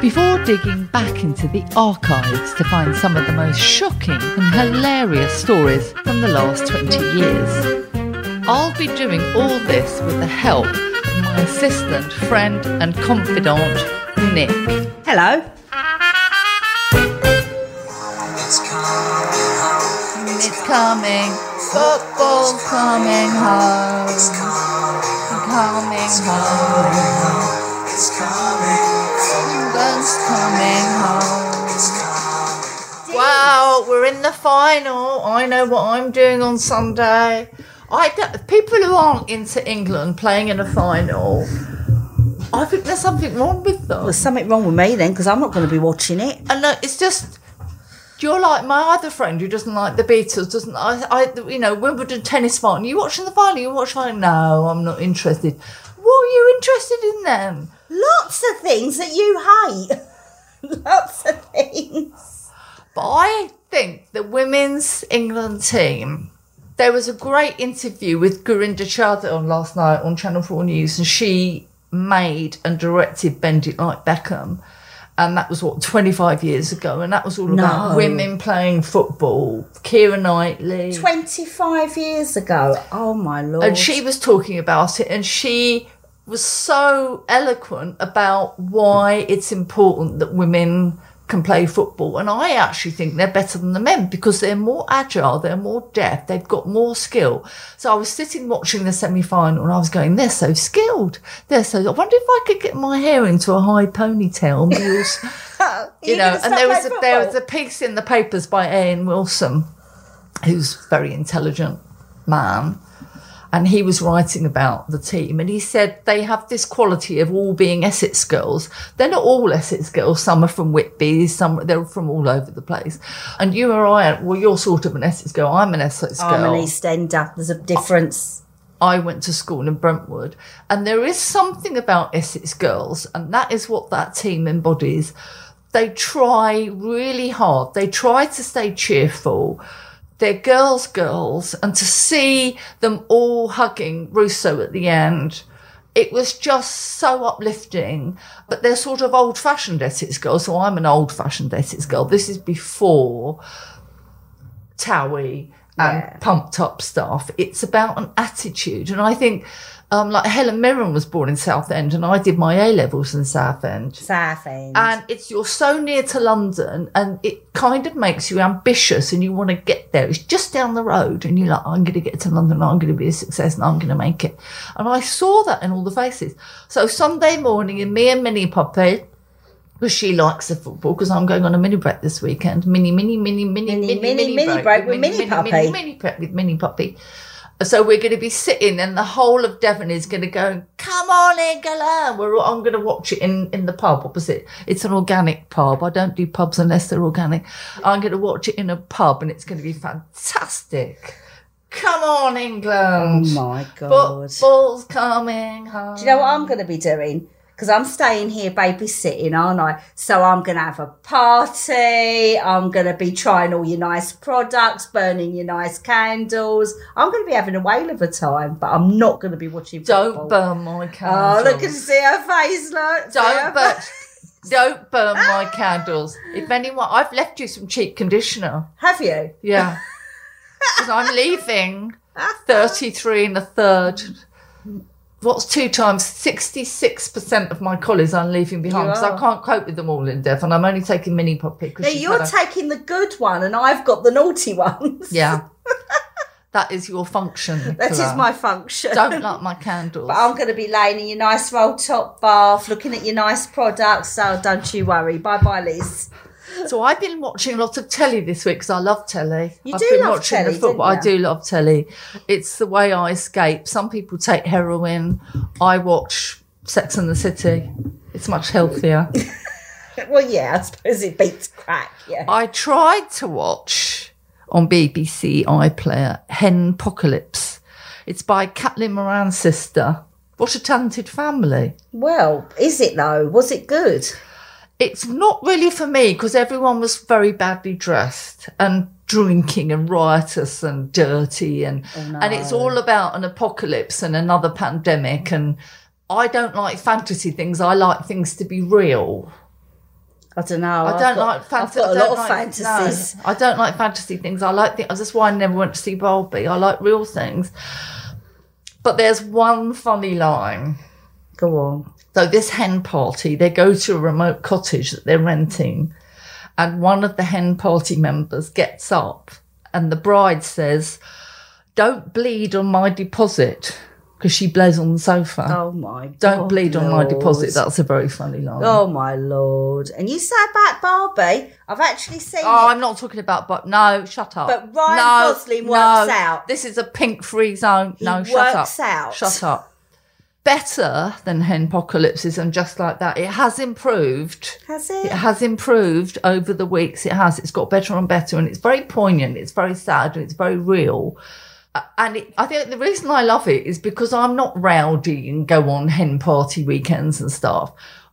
before digging back into the archives to find some of the most shocking and hilarious stories from the last 20 years. I'll be doing all this with the help of my assistant, friend and confidant, Nick. Hello. It's coming, football's coming home. It's coming home. It's coming. England's coming home. Wow, we're in the final. I know what I'm doing on Sunday. People who aren't into England playing in a final, I think there's something wrong with them. There's something wrong with me then, because I'm not going to be watching it. And no, it's just... You're like my other friend who doesn't like the Beatles, doesn't I you know, Wimbledon tennis final. You watching the final? You watch final? No, I'm not interested. What are you interested in then? Lots of things that you hate. Lots of things. But I think the women's England team, there was a great interview with Gurinder Chadha on last night on Channel 4 News, and she made and directed Bend It Like Beckham. And that was, 25 years ago? And that was all about women playing football. Keira Knightley. 25 years ago. Oh, my Lord. And she was talking about it, and she was so eloquent about why it's important that women can play football. And I actually think they're better than the men because they're more agile, they're more deft, they've got more skill. So I was sitting watching the semi-final and I was going, they're so skilled. I wonder if I could get my hair into a high ponytail. You know, and there was a piece in the papers by A. N. Wilson, who's a very intelligent man, and he was writing about the team, and he said they have this quality of all being Essex girls. They're not all Essex girls. Some are from Whitby, they're from all over the place. And you or I, well, you're sort of an Essex girl. I'm an Essex girl. I'm an East Ender. There's a difference. I went to school in Brentwood, and there is something about Essex girls, and that is what that team embodies. They try really hard. They try to stay cheerful. They're girls, and to see them all hugging Russo at the end, it was just so uplifting. But they're sort of old-fashioned Essex girls, so I'm an old-fashioned Essex girl. This is before TOWIE and pumped-up stuff. It's about an attitude, and I think... like Helen Mirren was born in Southend, and I did my A-levels in Southend. And you're so near to London, and it kind of makes you ambitious and you want to get there. It's just down the road, and you're like, I'm going to get to London, and I'm going to be a success, and I'm going to make it. And I saw that in all the faces. So Sunday morning, in me and Mini Puppy, because she likes the football, because I'm going on a mini break this weekend. Mini break with Mini Puppy. So we're going to be sitting, and the whole of Devon is going to go, come on, Nicola. I'm going to watch it in the pub opposite. It's an organic pub. I don't do pubs unless they're organic. I'm going to watch it in a pub, and it's going to be fantastic. Come on, England. Oh, my God. Football's coming home. Do you know what I'm going to be doing? Because I'm staying here babysitting, aren't I? So I'm going to have a party. I'm going to be trying all your nice products, burning your nice candles. I'm going to be having a whale of a time, but I'm not going to be watching football. Don't burn my candles. Oh, look and see her face, look. Don't burn my candles. If anyone, I've left you some cheap conditioner. Have you? Yeah. Because I'm leaving 33 1/3. What's 2 times 66% of my collies I'm leaving behind because I can't cope with them all in Devon. I'm only taking Mini Puppy. No, you're taking the good one, and I've got the naughty ones. Yeah. That is your function. Nicola. That is my function. Don't like my candles. But I'm going to be laying in your nice roll top bath, looking at your nice products, so don't you worry. Bye-bye, Liz. So I've been watching a lot of telly this week because I love telly. I do love telly. It's the way I escape. Some people take heroin. I watch Sex and the City. It's much healthier. Well, yeah, I suppose it beats crack, yeah. I tried to watch on BBC iPlayer, Henpocalypse. It's by Caitlin Moran's sister. What a talented family. Well, is it though? Was it good? It's not really for me because everyone was very badly dressed and drinking and riotous and dirty and and it's all about an apocalypse and another pandemic, and I don't like fantasy things. I like things to be real. I don't know. I've got a lot of fantasies. No, I don't like fantasy things. I like things. That's why I never went to see Bowlby. I like real things. But there's one funny line. Go on. So this hen party, they go to a remote cottage that they're renting, and one of the hen party members gets up and the bride says, "Don't bleed on my deposit," because she bleds on the sofa. Oh, my God. "Don't bleed on my deposit." That's a very funny line. Oh, my Lord. And you said about Barbie. I've actually seen it. I'm not talking about Barbie. No, shut up. But Ryan Gosling works out. This is a pink-free zone. No, shut up. Works out. Shut up. Better than Henpocalypses and Just Like That. It has improved. Has it? It has improved over the weeks. It has. It's got better and better, and it's very poignant. It's very sad, and it's very real. And I think the reason I love it is because I'm not rowdy and go on hen party weekends and stuff.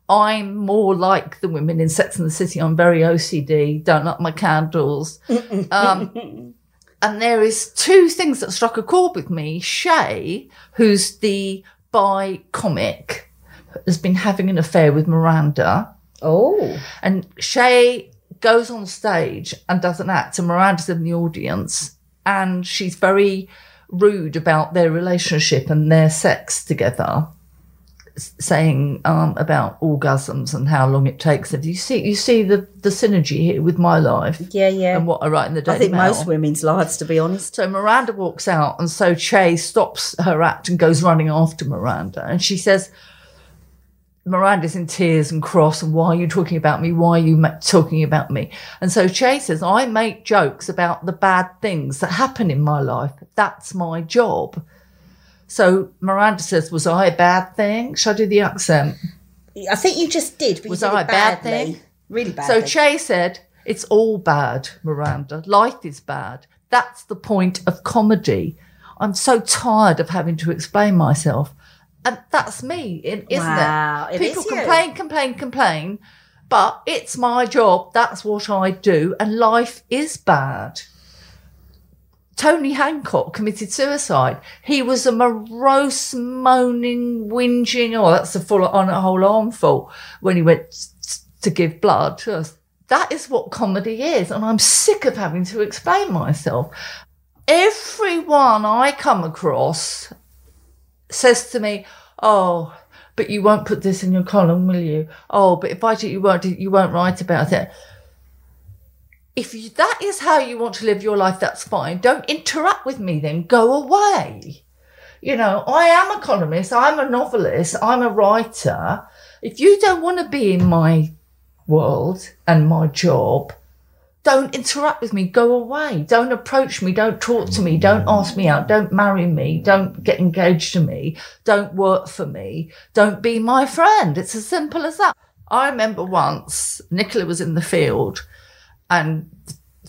I'm more like the women in Sex and the City. I'm very OCD, don't like my candles. And there is two things that struck a chord with me. Shay, who's the by comic, has been having an affair with Miranda. Oh. And Shay goes on stage and does an act, and Miranda's in the audience, and she's very rude about their relationship and their sex together, saying about orgasms and how long it takes. And you see the synergy here with my life. Yeah, yeah. And what I write in the Daily Mail. Most women's lives, to be honest. So Miranda walks out, and so Che stops her act and goes running after Miranda. And she says, Miranda's in tears and cross, and "Why are you talking about me? Why are you talking about me?" And so Che says, "I make jokes about the bad things that happen in my life. That's my job." So Miranda says, "Was I a bad thing?" Should I do the accent? I think you just did, but you did it badly. Was I a bad thing? Really bad. So Che said, "It's all bad, Miranda. Life is bad. That's the point of comedy. I'm so tired of having to explain myself." And that's me, isn't it? People complain, but it's my job. That's what I do. And life is bad. Tony Hancock committed suicide. He was a morose, moaning, whinging, a whole armful when he went to give blood. That is what comedy is, and I'm sick of having to explain myself. Everyone I come across says to me, "Oh, but you won't put this in your column, will you? Oh, but if I do, you won't write about it." That is how you want to live your life, that's fine. Don't interact with me then. Go away. You know, I am a columnist. I'm a novelist. I'm a writer. If you don't want to be in my world and my job, don't interact with me. Go away. Don't approach me. Don't talk to me. Don't ask me out. Don't marry me. Don't get engaged to me. Don't work for me. Don't be my friend. It's as simple as that. I remember once Nicola was in the field, and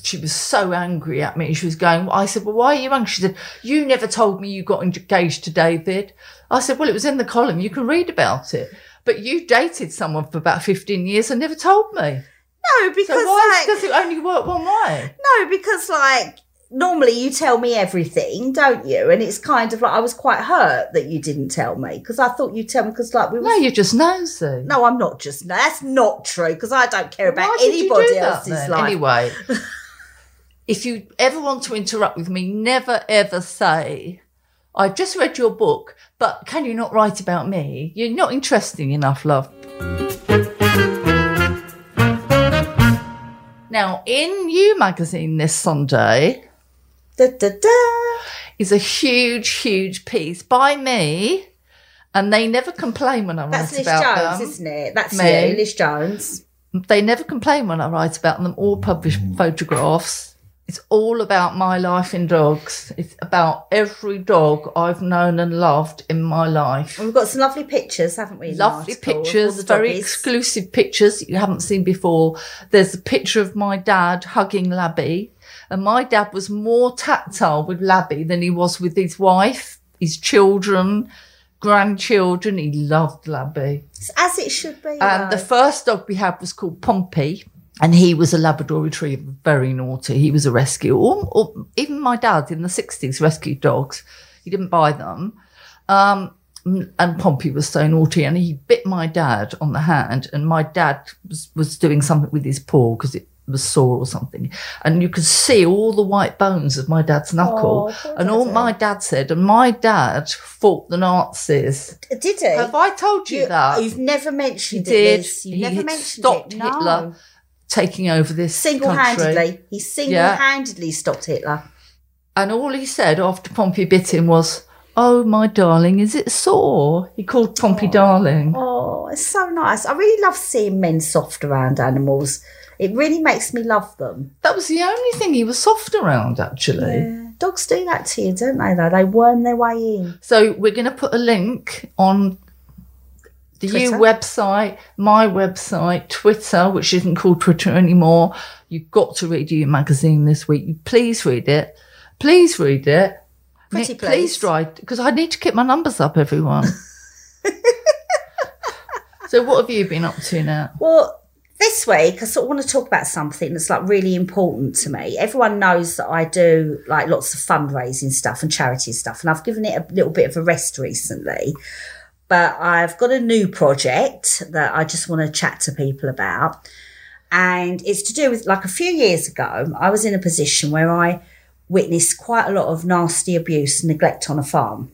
she was so angry at me. She was going, I said, "Well, why are you angry?" She said, "You never told me you got engaged to David." I said, "Well, it was in the column. You can read about it. But you dated someone for about 15 years and never told me." No, because does it only work one way? No, because normally you tell me everything, don't you? And it's kind of I was quite hurt that you didn't tell me, because I thought you'd tell me because we were... No, you're just nosy. No, I'm not just nosy. That's not true, because I don't care about anybody else's life. Anyway, if you ever want to interrupt with me, never, ever say, "I've just read your book, but can you not write about me? You're not interesting enough, love." Now, in You magazine this Sunday... is a huge, huge piece by me, and they never complain when I write about them. That's Liz Jones, isn't it? That's me. Liz Jones. They never complain when I write about them or publish photographs. It's all about my life in dogs. It's about every dog I've known and loved in my life. And we've got some lovely pictures, haven't we? Lovely pictures, very exclusive pictures that you haven't seen before. There's a picture of my dad hugging Labby. And my dad was more tactile with Labby than he was with his wife, his children, grandchildren. He loved Labby. As it should be. And the first dog we had was called Pompey. And he was a Labrador retriever, very naughty. He was a rescue. Or even my dad in the 60s rescued dogs. He didn't buy them. And Pompey was so naughty. And he bit my dad on the hand. And my dad was doing something with his paw because it was sore or something. And you could see all the white bones of my dad's knuckle. Oh, and all my dad said. And my dad fought the Nazis. Did he? Have I told you that? You've never mentioned it, Liz. He never mentioned it. He stopped Hitler taking over this single-handedly country. He single-handedly stopped Hitler. And all he said after Pompey bit him was, "Oh, my darling, is it sore?" He called Pompey darling. Oh, it's so nice. I really love seeing men soft around animals. It really makes me love them. That was the only thing he was soft around, actually. Yeah. Dogs do that to you, don't they, though? They worm their way in. So we're going to put a link on the Twitter. You website, my website, Twitter, which isn't called Twitter anymore. You've got to read You magazine this week. Please read it. Please read it. Pretty Nick, please write, because I need to keep my numbers up, everyone. So what have you been up to now? Well, this week I sort of want to talk about something that's like really important to me. Everyone knows that I do like lots of fundraising stuff and charity stuff, and I've given it a little bit of a rest recently. But I've got a new project that I just want to chat to people about. And it's to do with, like, a few years ago, I was in a position where I witnessed quite a lot of nasty abuse and neglect on a farm.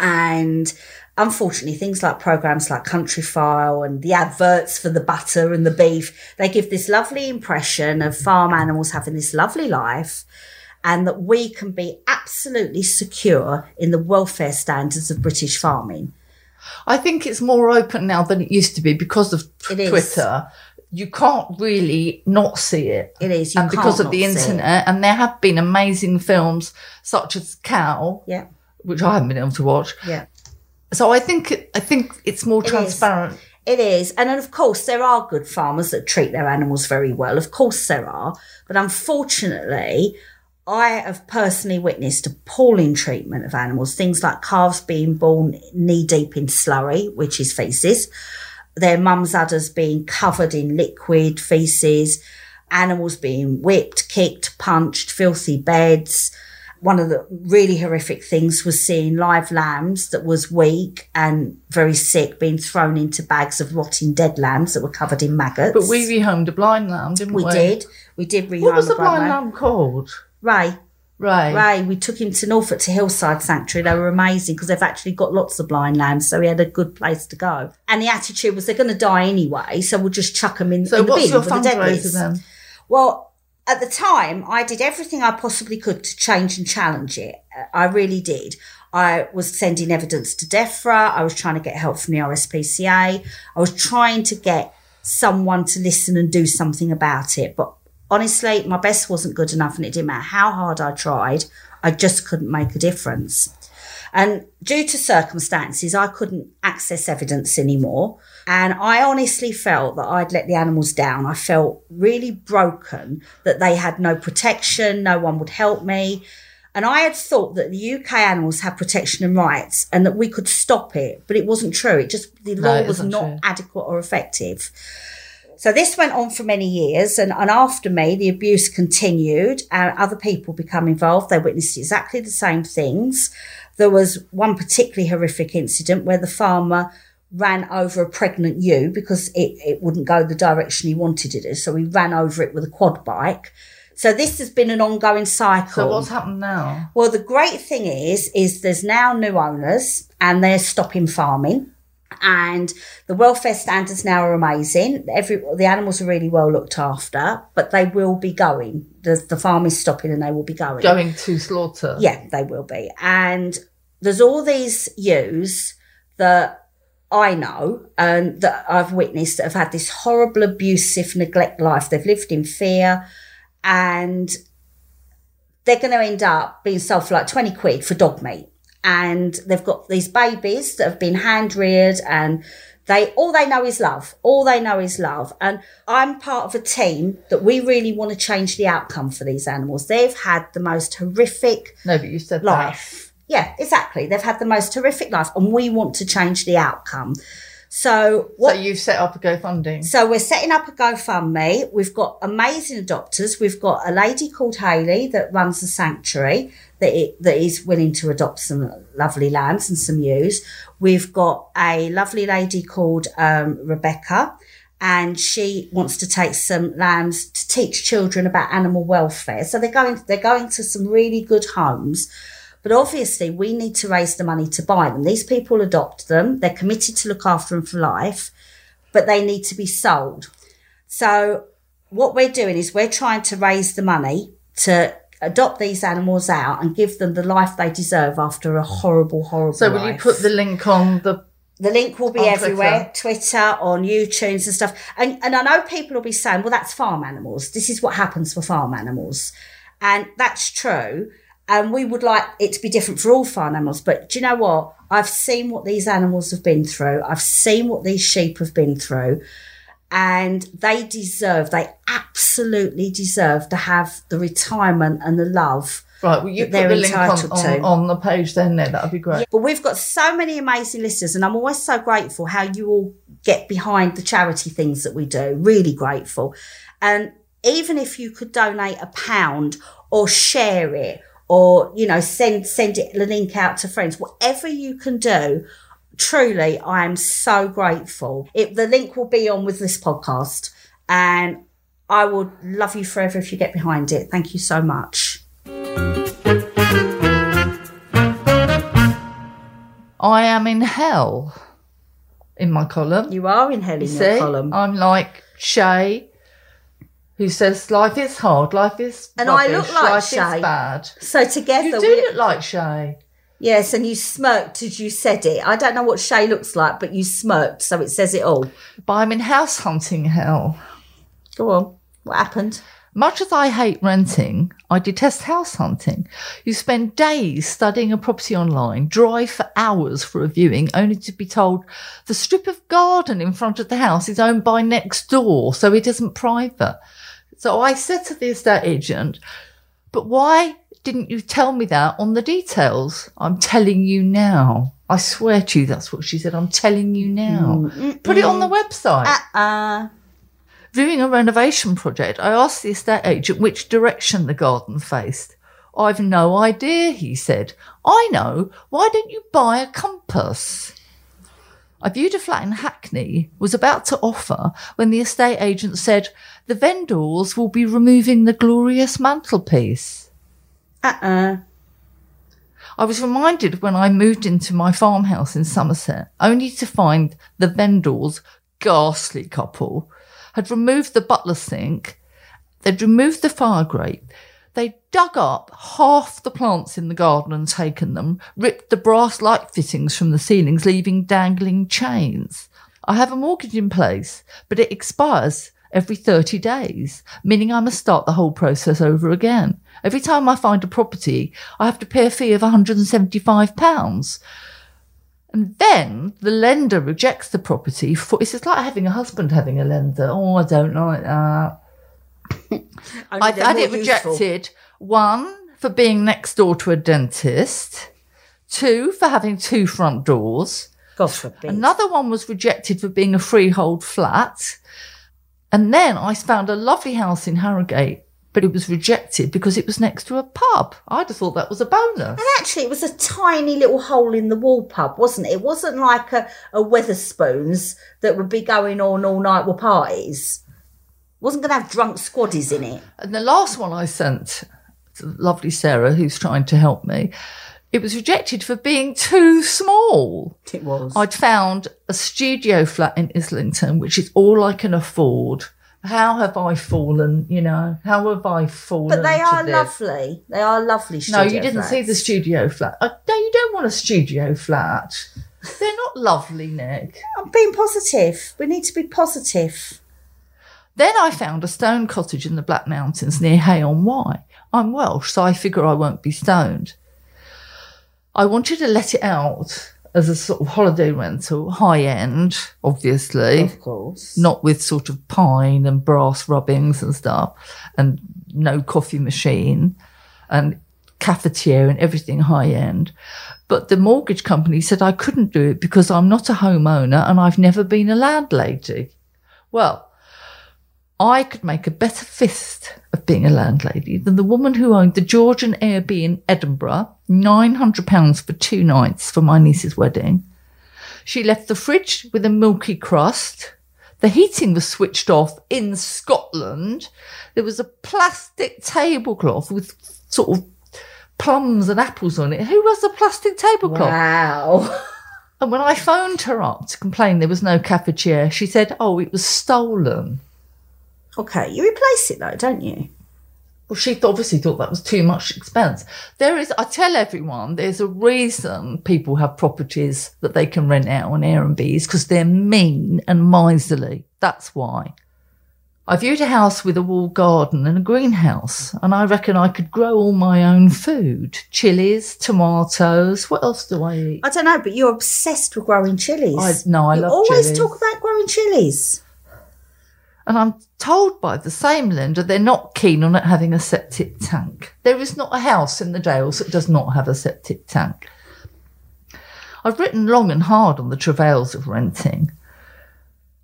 And unfortunately, things like programmes like Countryfile and the adverts for the butter and the beef, they give this lovely impression of farm animals having this lovely life, and that we can be absolutely secure in the welfare standards of British farming. I think it's more open now than it used to be because of Twitter. You can't really not see it. It is. You and can't because of the internet. And there have been amazing films such as Cow, which I haven't been able to watch. Yeah. So I think it's more transparent. It is. And of course, there are good farmers that treat their animals very well. Of course there are. But unfortunately, I have personally witnessed appalling treatment of animals, things like calves being born knee-deep in slurry, which is faeces, their mum's udders being covered in liquid faeces, animals being whipped, kicked, punched, filthy beds. One of the really horrific things was seeing live lambs that was weak and very sick being thrown into bags of rotting dead lambs that were covered in maggots. But we rehomed a blind lamb, didn't we? We did. We did rehome a blind lamb. What was the blind lamb called? Ray. We took him to Norfolk to Hillside Sanctuary. They were amazing because they've actually got lots of blind lambs, so he had a good place to go. And the attitude was they're going to die anyway, so we'll just chuck them in, the bin for the dead list. Then? Well, at the time, I did everything I possibly could to change and challenge it. I really did. I was sending evidence to DEFRA. I was trying to get help from the RSPCA. I was trying to get someone to listen and do something about it, but honestly, my best wasn't good enough, and it didn't matter how hard I tried. I just couldn't make a difference. And due to circumstances, I couldn't access evidence anymore. And I honestly felt that I'd let the animals down. I felt really broken that they had no protection, no one would help me. And I had thought that the UK animals had protection and rights and that we could stop it, but it wasn't true. It just, the law was not adequate or effective. So this went on for many years, and after me, the abuse continued and other people become involved. They witnessed exactly the same things. There was one particularly horrific incident where the farmer ran over a pregnant ewe because it wouldn't go the direction he wanted it to, so he ran over it with a quad bike. So this has been an ongoing cycle. So what's happened now? Well, the great thing is there's now new owners and they're stopping farming. And the welfare standards now are amazing. The animals are really well looked after, but they will be going. The farm is stopping and they will be going. Going to slaughter. Yeah, they will be. And there's all these ewes that I know and that I've witnessed that have had this horrible, abusive, neglect life. They've lived in fear and they're going to end up being sold for like £20 for dog meat. and they've got these babies that have been hand-reared, and all they know is love. And I'm part of a team that we really want to change the outcome for these animals. They've had the most horrific life. That. Yeah, exactly. They've had the most horrific life, and we want to change the outcome. So you've set up a GoFundMe. So we're setting up a GoFundMe. We've got amazing adopters. We've got a lady called Hayley that runs the sanctuary that is willing to adopt some lovely lambs and some ewes. We've got a lovely lady called Rebecca, and she wants to take some lambs to teach children about animal welfare. So they're going to some really good homes. But obviously, we need to raise the money to buy them. These people adopt them. They're committed to look after them for life, but they need to be sold. So what we're doing is we're trying to raise the money to adopt these animals out and give them the life they deserve after a horrible, horrible life. So will you put the link on the... The link will be everywhere, Twitter, on YouTube's and stuff. And I know people will be saying, well, that's farm animals. This is what happens for farm animals. And that's true. And we would like it to be different for all farm animals. But do you know what? I've seen what these animals have been through. I've seen what these sheep have been through. And they absolutely deserve to have the retirement and the love. Right, well, you put the link on the page then there. That would be great. Yeah, but we've got so many amazing listeners, and I'm always so grateful how you all get behind the charity things that we do. Really grateful. And even if you could donate £1 or share it, or, you know, send the link out to friends. Whatever you can do, truly, I am so grateful. The link will be on with this podcast, and I would love you forever if you get behind it. Thank you so much. I am in hell in my column. You are in hell in your column. I'm like Che, who says life is hard, life is and rubbish, I look like life Shay. Is bad. So together, you do look like Shay. Yes, and you smirked as you said it. I don't know what Shay looks like, but you smirked, so it says it all. But I'm in house hunting hell. Go on. What happened? Much as I hate renting, I detest house hunting. You spend days studying a property online, drive for hours for a viewing, only to be told the strip of garden in front of the house is owned by next door, so it isn't private. So I said to the estate agent, but why didn't you tell me that on the details? I'm telling you now. I swear to you, that's what she said. I'm telling you now. Mm-mm. Put it on the website. Viewing a renovation project, I asked the estate agent which direction the garden faced. I've no idea, he said. I know. Why don't you buy a compass? I viewed a flat in Hackney, was about to offer when the estate agent said, the vendors will be removing the glorious mantelpiece. I was reminded when I moved into my farmhouse in Somerset, only to find the vendors, ghastly couple, had removed the butler sink, they'd removed the fire grate, they dug up half the plants in the garden and taken them, ripped the brass light fittings from the ceilings, leaving dangling chains. I have a mortgage in place, but it expires every 30 days, meaning I must start the whole process over again. Every time I find a property, I have to pay a fee of £175. And then the lender rejects the property. It's like having a husband having a lender. Oh, I don't like that. I've had it rejected, 1, for being next door to a dentist, 2, for having 2 front doors. God forbid. Another one was rejected for being a freehold flat. And then I found a lovely house in Harrogate, but it was rejected because it was next to a pub. I'd have thought that was a bonus. And actually, it was a tiny little hole-in-the-wall pub, wasn't it? It wasn't like a Wetherspoons that would be going on all night with parties. Wasn't going to have drunk squaddies in it. And the last one I sent to the lovely Sarah, who's trying to help me, it was rejected for being too small. It was. I'd found a studio flat in Islington, which is all I can afford. How have I fallen, you know? How have I fallen? But they are lovely. They are lovely studio flats. No, you didn't see the studio flat. No, you don't want a studio flat. They're not lovely, Nick. I'm being positive. We need to be positive. Then I found a stone cottage in the Black Mountains near Hay-on-Wye. I'm Welsh, so I figure I won't be stoned. I wanted to let it out as a sort of holiday rental, high end, obviously. Of course. Not with sort of pine and brass rubbings and stuff, and no coffee machine and cafetiere and everything high end. But the mortgage company said I couldn't do it because I'm not a homeowner and I've never been a landlady. Well, I could make a better fist of being a landlady than the woman who owned the Georgian Airbnb in Edinburgh, £900 for 2 nights for my niece's wedding. She left the fridge with a milky crust. The heating was switched off in Scotland. There was a plastic tablecloth with sort of plums and apples on it. Who has a plastic tablecloth? Wow. And when I phoned her up to complain there was no cafetiere, she said, oh, it was stolen. Okay, you replace it though, don't you? Well, she obviously thought that was too much expense. There is, I tell everyone, there's a reason people have properties that they can rent out on Airbnbs, because they're mean and miserly. That's why. I viewed a house with a walled garden and a greenhouse, and I reckon I could grow all my own food. Chilies, tomatoes, what else do I eat? I don't know, but you're obsessed with growing chilies. No, I love chilies. You always talk about growing chilies. And I'm told by the same lender they're not keen on it having a septic tank. There is not a house in the Dales that does not have a septic tank. I've written long and hard on the travails of renting.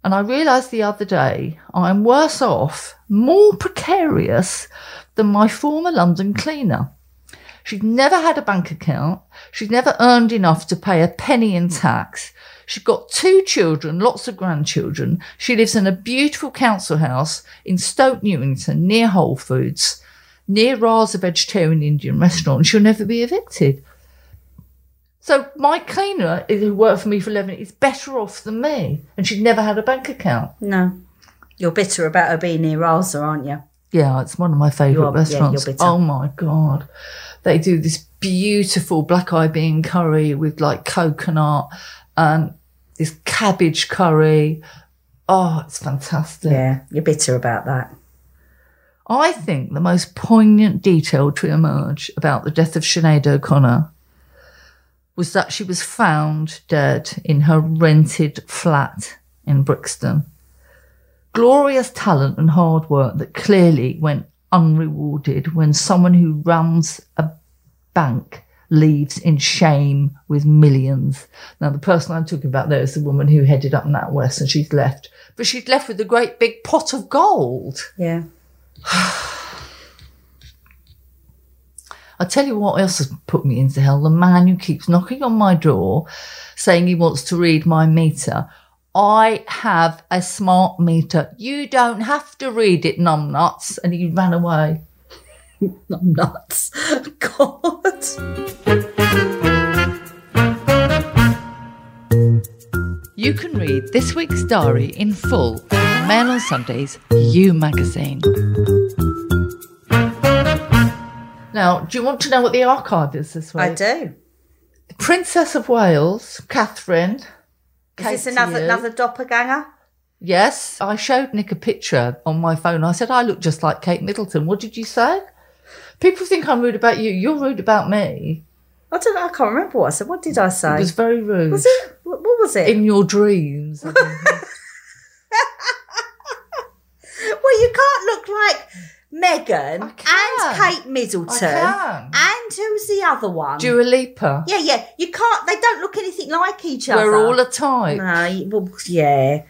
And I realised the other day I'm worse off, more precarious than my former London cleaner. She'd never had a bank account. She'd never earned enough to pay a penny in tax. She'd got 2 children, lots of grandchildren. She lives in a beautiful council house in Stoke Newington, near Whole Foods, near Ra's, a vegetarian Indian restaurant, and she'll never be evicted. So my cleaner, who worked for me for 11, is better off than me, and she'd never had a bank account. No. You're bitter about her being near Ra's, aren't you? Yeah, it's one of my favourite restaurants. Yeah, oh, my God. They do this beautiful black-eyed bean curry with, like, coconut and this cabbage curry. Oh, it's fantastic. Yeah, you're bitter about that. I think the most poignant detail to emerge about the death of Sinead O'Connor was that she was found dead in her rented flat in Brixton. Glorious talent and hard work that clearly went unrewarded when someone who runs a bank leaves in shame with millions. Now, the person I'm talking about there is the woman who headed up NatWest, and she's left. But she'd left with a great big pot of gold. Yeah. I'll tell you what else has put me into hell. The man who keeps knocking on my door saying he wants to read my meter. I have a smart meter. You don't have to read it, numbnuts. And he ran away. I'm nuts. God. You can read this week's diary in full in Men on Sundays You magazine. Now, do you want to know what the archive is this week? I do. The Princess of Wales, Catherine. Is this another doppelganger? Yes. I showed Nick a picture on my phone. I said, I look just like Kate Middleton. What did you say? People think I'm rude about you. You're rude about me. I don't know. I can't remember what I said. What did I say? It was very rude. Was it? What was it? In your dreams. Well, you can't look like Meghan and Kate Middleton. I can. And who's the other one? Dua Lipa. Yeah, yeah. You can't. They don't look anything like each other. We're all a type. No, well, yeah.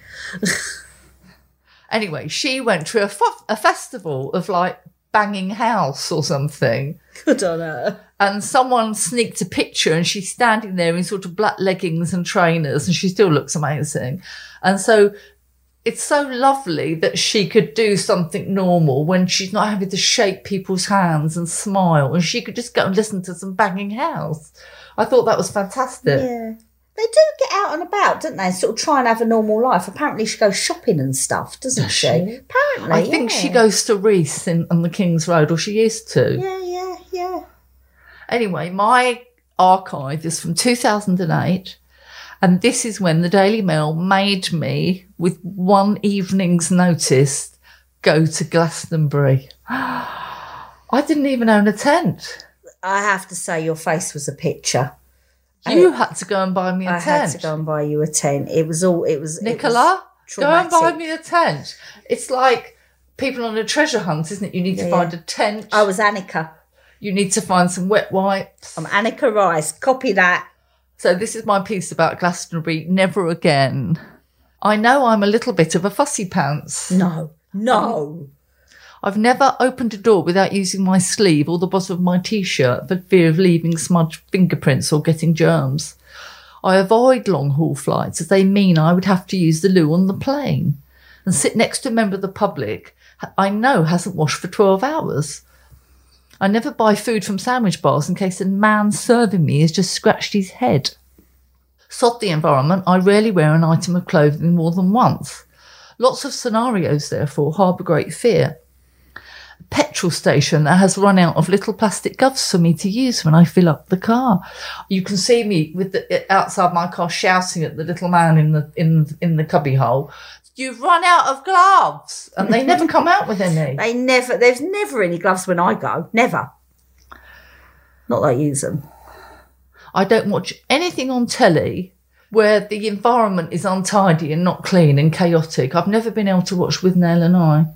Anyway, she went to a festival of, like, banging house or something. Good on her. And someone sneaked a picture, and she's standing there in sort of black leggings and trainers, and she still looks amazing. And so it's so lovely that she could do something normal when she's not having to shake people's hands and smile, and she could just go and listen to some banging house. I thought that was fantastic. Yeah. They do get out and about, don't they? Sort of try and have a normal life. Apparently she goes shopping and stuff, doesn't she? Apparently, I think she goes to Reese on the King's Road, or she used to. Yeah. Anyway, my archive is from 2008, and this is when the Daily Mail made me, with one evening's notice, go to Glastonbury. I didn't even own a tent. I have to say your face was a picture. You had to go and buy me a tent. I had to go and buy you a tent. It was all, it was... Nicola, it was go and buy me a tent. It's like people on a treasure hunt, isn't it? You need to find a tent. I was Annika. You need to find some wet wipes. I'm Annika Rice. Copy that. So this is my piece about Glastonbury. Never again. I know I'm a little bit of a fussy pants. No. I've never opened a door without using my sleeve or the bottom of my T-shirt for fear of leaving smudged fingerprints or getting germs. I avoid long-haul flights as they mean I would have to use the loo on the plane and sit next to a member of the public I know hasn't washed for 12 hours. I never buy food from sandwich bars in case the man serving me has just scratched his head. Sod the environment, I rarely wear an item of clothing more than once. Lots of scenarios, therefore, harbour great fear. Petrol station that has run out of little plastic gloves for me to use when I fill up the car. You can see me with the, outside my car shouting at the little man in the cubby hole. You've run out of gloves, and they never come out with any. There's never any gloves when I go. Never. Not that I use them. I don't watch anything on telly where the environment is untidy and not clean and chaotic. I've never been able to watch With Nell and I.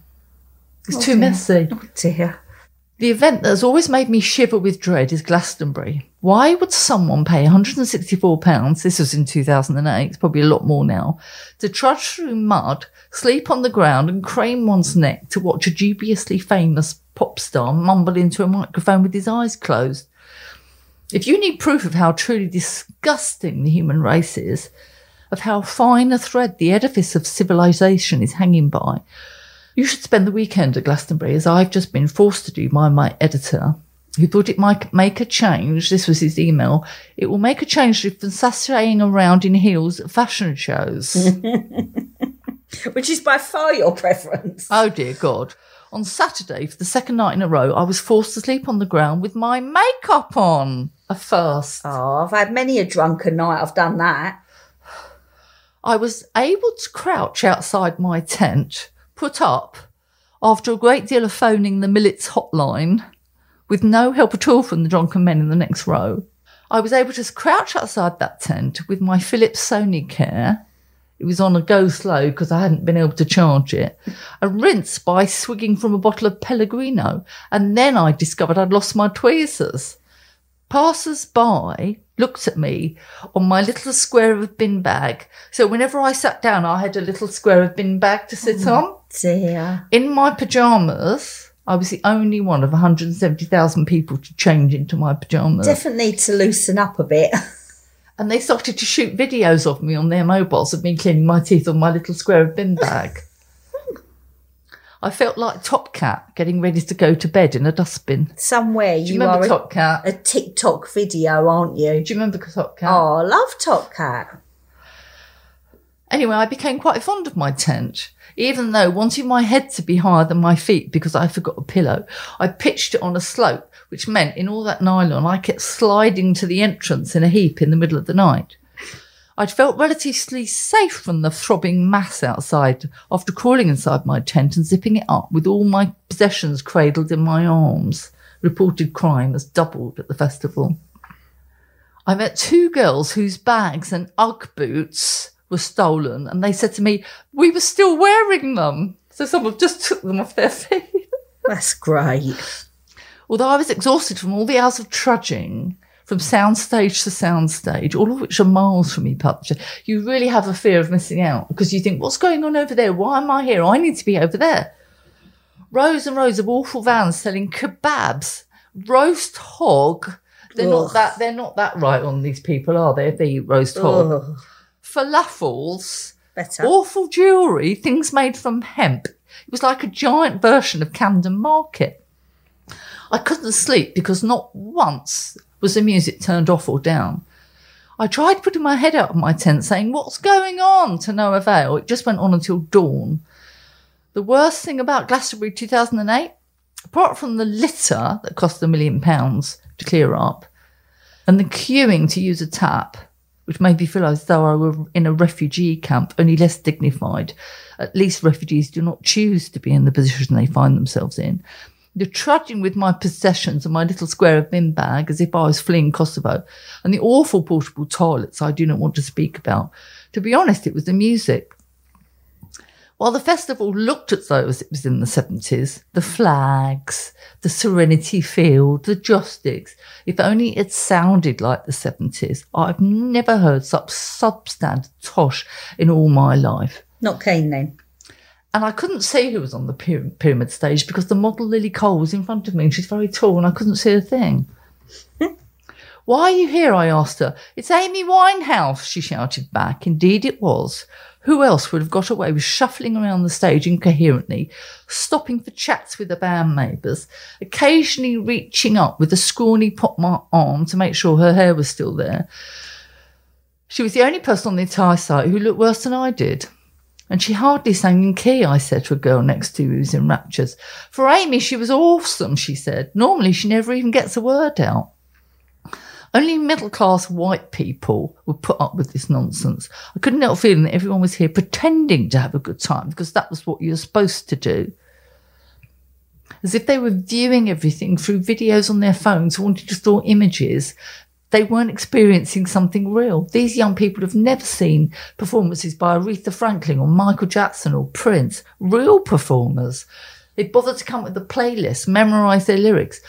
It's too messy. Oh, dear. The event that's always made me shiver with dread is Glastonbury. Why would someone pay £164, this was in 2008, it's probably a lot more now, to trudge through mud, sleep on the ground and crane one's neck to watch a dubiously famous pop star mumble into a microphone with his eyes closed? If you need proof of how truly disgusting the human race is, of how fine a thread the edifice of civilization is hanging by, you should spend the weekend at Glastonbury, as I've just been forced to do by my editor, who thought it might make a change. This was his email. It will make a change from sashaying around in heels at fashion shows. Which is by far your preference. Oh, dear God. On Saturday, for the second night in a row, I was forced to sleep on the ground with my makeup on. A first. Oh, I've had many a drunken night. I've done that. I was able to crouch outside my tent, put up after a great deal of phoning the Millets hotline with no help at all from the drunken men in the next row. I was able to crouch outside that tent with my Philips Sonicare. It was on a go slow because I hadn't been able to charge it. And rinse by swigging from a bottle of Pellegrino. And then I discovered I'd lost my tweezers. Passers-by looked at me on my little square of bin bag. So whenever I sat down, I had a little square of bin bag to sit on. Dear. In my pyjamas, I was the only one of 170,000 people to change into my pyjamas. Definitely to loosen up a bit. And they started to shoot videos of me on their mobiles of me cleaning my teeth on my little square of bin bag. I felt like Top Cat getting ready to go to bed in a dustbin. Somewhere you are Top Cat? A TikTok video, aren't you? Do you remember Top Cat? Oh, I love Top Cat. Anyway, I became quite fond of my tent, even though wanting my head to be higher than my feet because I forgot a pillow, I pitched it on a slope, which meant in all that nylon I kept sliding to the entrance in a heap in the middle of the night. I'd felt relatively safe from the throbbing mass outside after crawling inside my tent and zipping it up with all my possessions cradled in my arms. Reported crime has doubled at the festival. I met two girls whose bags and Ugg boots were stolen, and they said to me, we were still wearing them. So someone just took them off their feet. That's great. Although I was exhausted from all the hours of trudging, from soundstage to soundstage, all of which are miles from each other, you really have a fear of missing out because you think, what's going on over there? Why am I here? I need to be over there. Rows and rows of awful vans selling kebabs, roast hog. They're not that right on these people, are they? If they eat roast hog, falafels, better. Awful jewellery, things made from hemp. It was like a giant version of Camden Market. I couldn't sleep because not once was the music turned off or down. I tried putting my head out of my tent saying, what's going on? To no avail. It just went on until dawn. The worst thing about Glastonbury 2008, apart from the litter that cost £1 million to clear up and the queuing to use a tap, which made me feel as though I were in a refugee camp, only less dignified. At least refugees do not choose to be in the position they find themselves in. You're trudging with my possessions and my little square of bin bag as if I was fleeing Kosovo, and the awful portable toilets I do not want to speak about. To be honest, it was the music. While the festival looked as though it was in the 70s, the flags, the Serenity Field, the joss sticks, if only it sounded like the 70s. I've never heard such substandard tosh in all my life. Not Kane then. And I couldn't see who was on the pyramid stage because the model Lily Cole was in front of me and she's very tall and I couldn't see a thing. Why are you here? I asked her. It's Amy Winehouse, she shouted back. Indeed it was. Who else would have got away with shuffling around the stage incoherently, stopping for chats with the band neighbours, occasionally reaching up with a scrawny pockmarked arm to make sure her hair was still there? She was the only person on the entire site who looked worse than I did. And she hardly sang in key, I said to a girl next to me who was in raptures. For Amy, she was awesome, she said. Normally, she never even gets a word out. Only middle-class white people would put up with this nonsense. I couldn't help feeling that everyone was here pretending to have a good time because that was what you were supposed to do. As if they were viewing everything through videos on their phones, wanting to store images. They weren't experiencing something real. These young people have never seen performances by Aretha Franklin or Michael Jackson or Prince, real performers. They bothered to come up with a playlist, memorise their lyrics.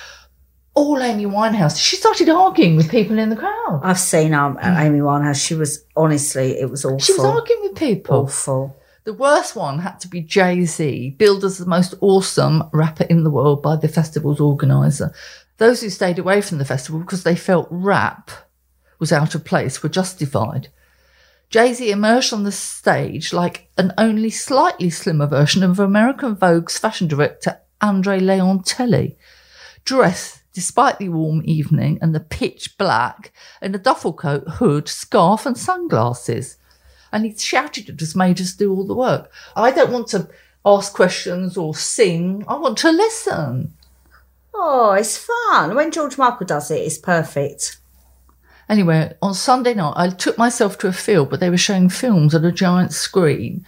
All Amy Winehouse. She started arguing with people in the crowd. I've seen Amy Winehouse. She was, honestly, it was awful. She was arguing with people. Awful. The worst one had to be Jay-Z, billed as the most awesome rapper in the world by the festival's organiser. Those who stayed away from the festival because they felt rap was out of place were justified. Jay-Z emerged on the stage like an only slightly slimmer version of American Vogue's fashion director Andre Leontelli, dressed, despite the warm evening and the pitch black, in a duffel coat, hood, scarf and sunglasses. And he shouted at us, made us do all the work. I don't want to ask questions or sing. I want to listen. Oh, it's fun. When George Michael does it, it's perfect. Anyway, on Sunday night, I took myself to a field, but they were showing films on a giant screen.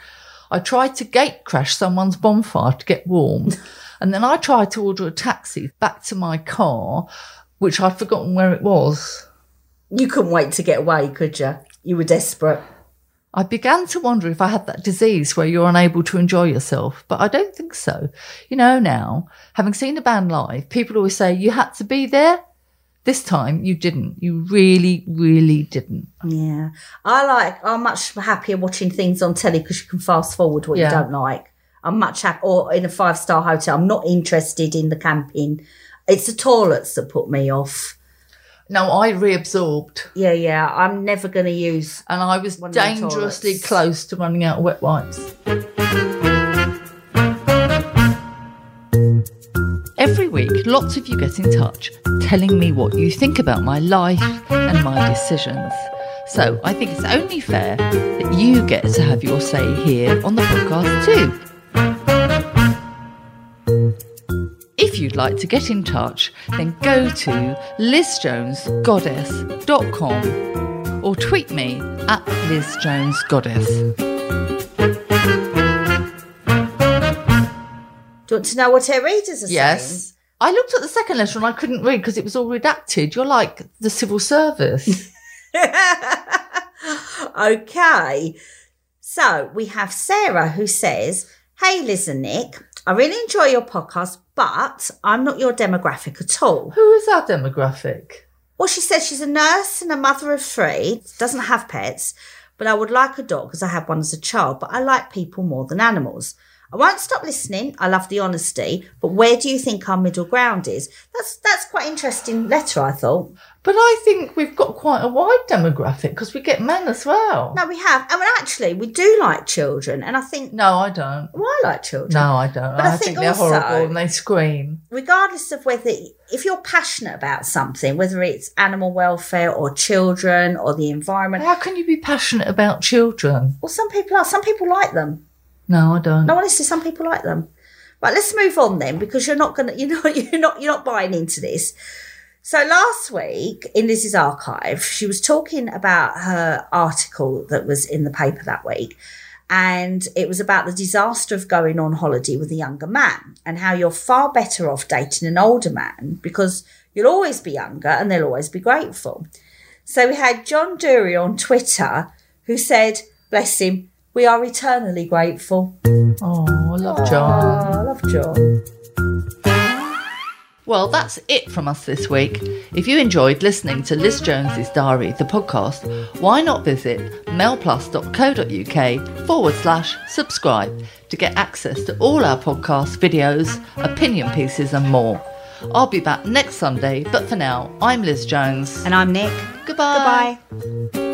I tried to gate crash someone's bonfire to get warm. And then I tried to order a taxi back to my car, which I'd forgotten where it was. You couldn't wait to get away, could you? You were desperate. I began to wonder if I had that disease where you're unable to enjoy yourself, but I don't think so. You know now, having seen a band live, people always say, you had to be there. This time, you didn't. You really, really didn't. Yeah. I'm much happier watching things on telly because you can fast forward what you don't like. I'm much happier, or in a 5-star hotel. I'm not interested in the camping. It's the toilets that put me off. No, I reabsorbed. Yeah, I'm never going to use. And I was dangerously close to running out of wet wipes. Every week, lots of you get in touch, telling me what you think about my life and my decisions. So I think it's only fair that you get to have your say here on the podcast too. If you'd like to get in touch, then go to lizjonesgoddess.com or tweet me at lizjonesgoddess. Do you want to know what our readers are saying? Yes. I looked at the second letter and I couldn't read because it was all redacted. You're like the civil service. Okay. So we have Sarah who says, hey, Liz and Nick, I really enjoy your podcast, but I'm not your demographic at all. Who is our demographic? Well, she says she's a nurse and a mother of 3, doesn't have pets, but I would like a dog because I had one as a child, but I like people more than animals. I won't stop listening. I love the honesty, but where do you think our middle ground is? That's quite an interesting letter, I thought. But I think we've got quite a wide demographic because we get men as well. No, we have. I mean, actually, we do like children, and I think... No, I don't. Well, I like children. No, I don't. But I think they're also horrible and they scream. Regardless of whether... If you're passionate about something, whether it's animal welfare or children or the environment... How can you be passionate about children? Well, some people are. Some people like them. No, I don't. No, honestly, some people like them. Right, let's move on then, because you're not buying into this. So last week in Liz's archive, she was talking about her article that was in the paper that week, And it was about the disaster of going on holiday with a younger man and how you're far better off dating an older man because you'll always be younger and they'll always be grateful. So we had John Dury on Twitter who said, bless him, we are eternally grateful. Oh, I love John. I love John. Well, that's it from us this week. If you enjoyed listening to Liz Jones's Diary, the podcast, why not visit mailplus.co.uk/subscribe to get access to all our podcasts, videos, opinion pieces and more. I'll be back next Sunday, but for now, I'm Liz Jones. And I'm Nick. Goodbye. Goodbye.